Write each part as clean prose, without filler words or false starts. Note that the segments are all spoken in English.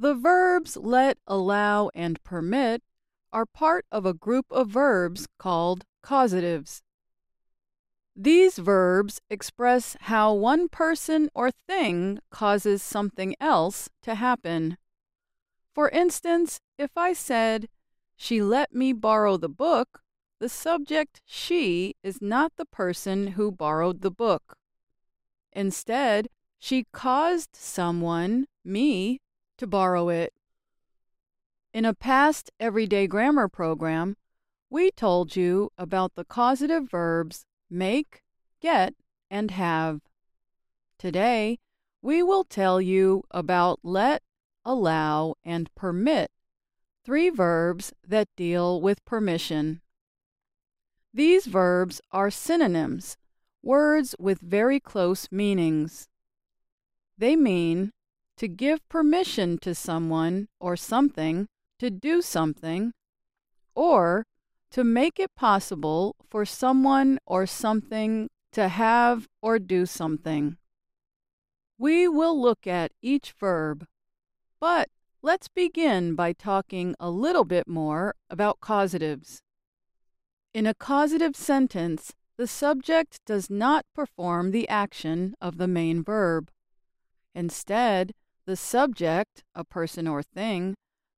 The verbs let, allow, and permit are part of a group of verbs called causatives. These verbs express how one person or thing causes something else to happen. For instance, if I said, "She let me borrow the book," the subject she is not the person who borrowed the book. Instead, she caused someone, me, to borrow it. In a past everyday grammar program, we told you about the causative verbs make, get, and have. Today, we will tell you about let, allow, and permit, three verbs that deal with permission. These verbs are synonyms, words with very close meanings. They mean to give permission to someone or something to do something, or to make it possible for someone or something to have or do something. We will look at each verb, but let's begin by talking a little bit more about causatives. In a causative sentence, the subject does not perform the action of the main verb. Instead, the subject, a person or thing,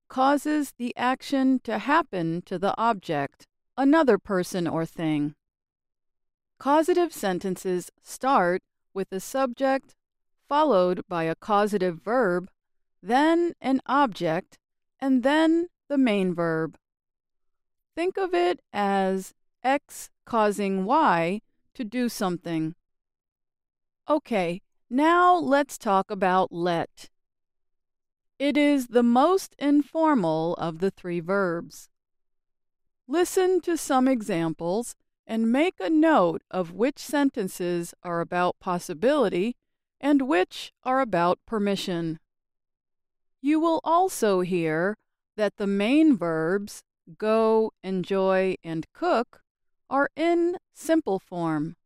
causes the action to happen to the object, another person or thing. Causative sentences start with a subject, followed by a causative verb, then an object, and then the main verb. Think of it as X causing Y to do something. Okay, now let's talk about let. It is the most informal of the three verbs. Listen to some examples and make a note of which sentences are about possibility and which are about permission. You will also hear that the main verbs go, enjoy, and cook are in simple form.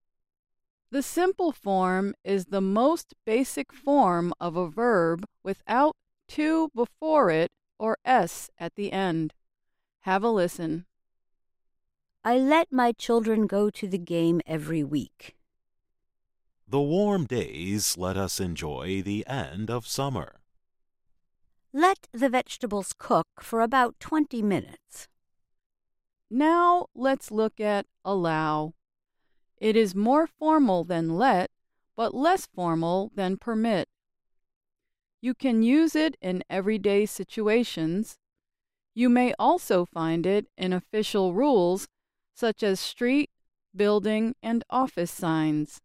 The simple form is the most basic form of a verb without to before it or s at the end. Have a listen. I let my children go to the game every week. The warm days let us enjoy the end of summer. Let the vegetables cook for about 20 minutes. Now let's look at allow. It is more formal than let, but less formal than permit. You can use it in everyday situations. You may also find it in official rules such as street, building, and office signs.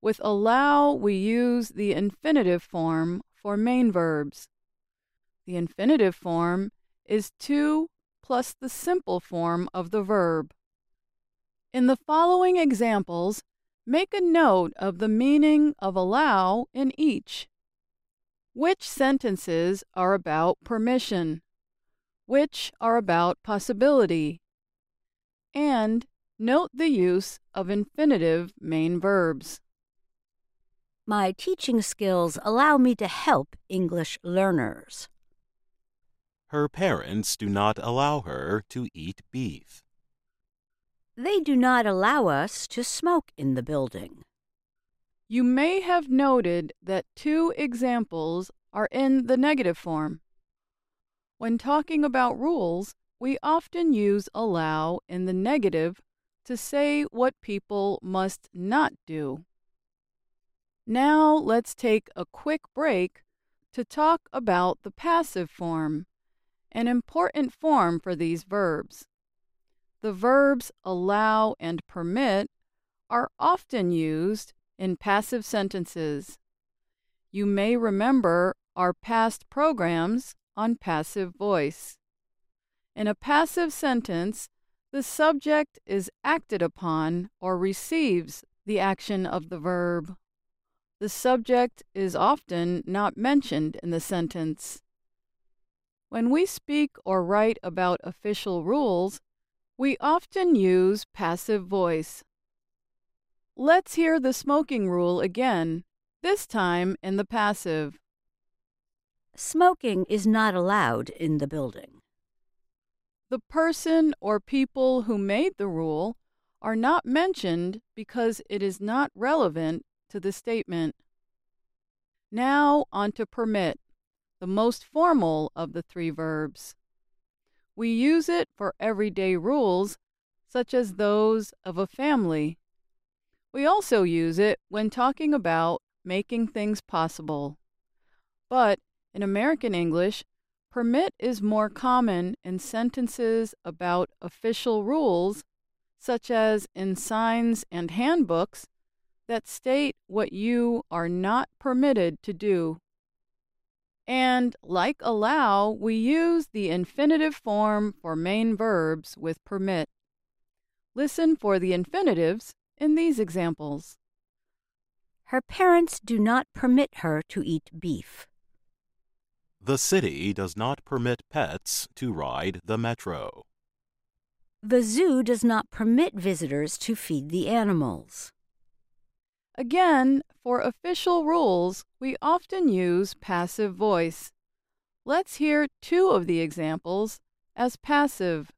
With allow, we use the infinitive form for main verbs. The infinitive form is to plus the simple form of the verb. In the following examples, make a note of the meaning of allow in each. Which sentences are about permission? Which are about possibility? And note the use of infinitive main verbs. My teaching skills allow me to help English learners. Her parents do not allow her to eat beef. They do not allow us to smoke in the building. You may have noted that two examples are in the negative form. When talking about rules, we often use allow in the negative to say what people must not do. Now let's take a quick break to talk about the passive form, an important form for these verbs. The verbs allow and permit are often used in passive sentences. You may remember our past programs on passive voice. In a passive sentence, the subject is acted upon or receives the action of the verb. The subject is often not mentioned in the sentence. When we speak or write about official rules, we often use passive voice. Let's hear the smoking rule again, this time in the passive. Smoking is not allowed in the building. The person or people who made the rule are not mentioned because it is not relevant to the statement. Now on to permit, the most formal of the three verbs. We use it for everyday rules, such as those of a family. We also use it when talking about making things possible. But in American English, permit is more common in sentences about official rules, such as in signs and handbooks, that state what you are not permitted to do. And like allow, we use the infinitive form for main verbs with permit. Listen for the infinitives in these examples. Her parents do not permit her to eat beef. The city does not permit pets to ride the metro. The zoo does not permit visitors to feed the animals. Again, for official rules, we often use passive voice. Let's hear two of the examples as passive.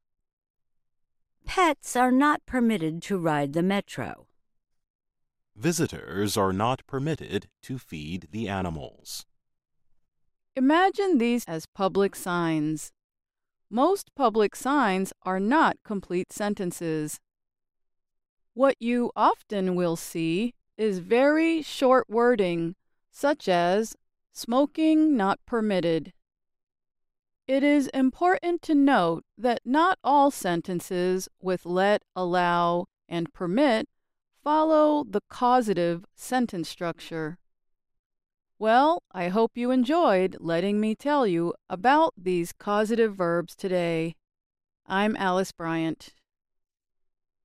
Pets are not permitted to ride the metro. Visitors are not permitted to feed the animals. Imagine these as public signs. Most public signs are not complete sentences. What you often will see is very short wording, such as smoking not permitted. It is important to note that not all sentences with let, allow, and permit follow the causative sentence structure. Well, I hope you enjoyed letting me tell you about these causative verbs today. I'm Alice Bryant.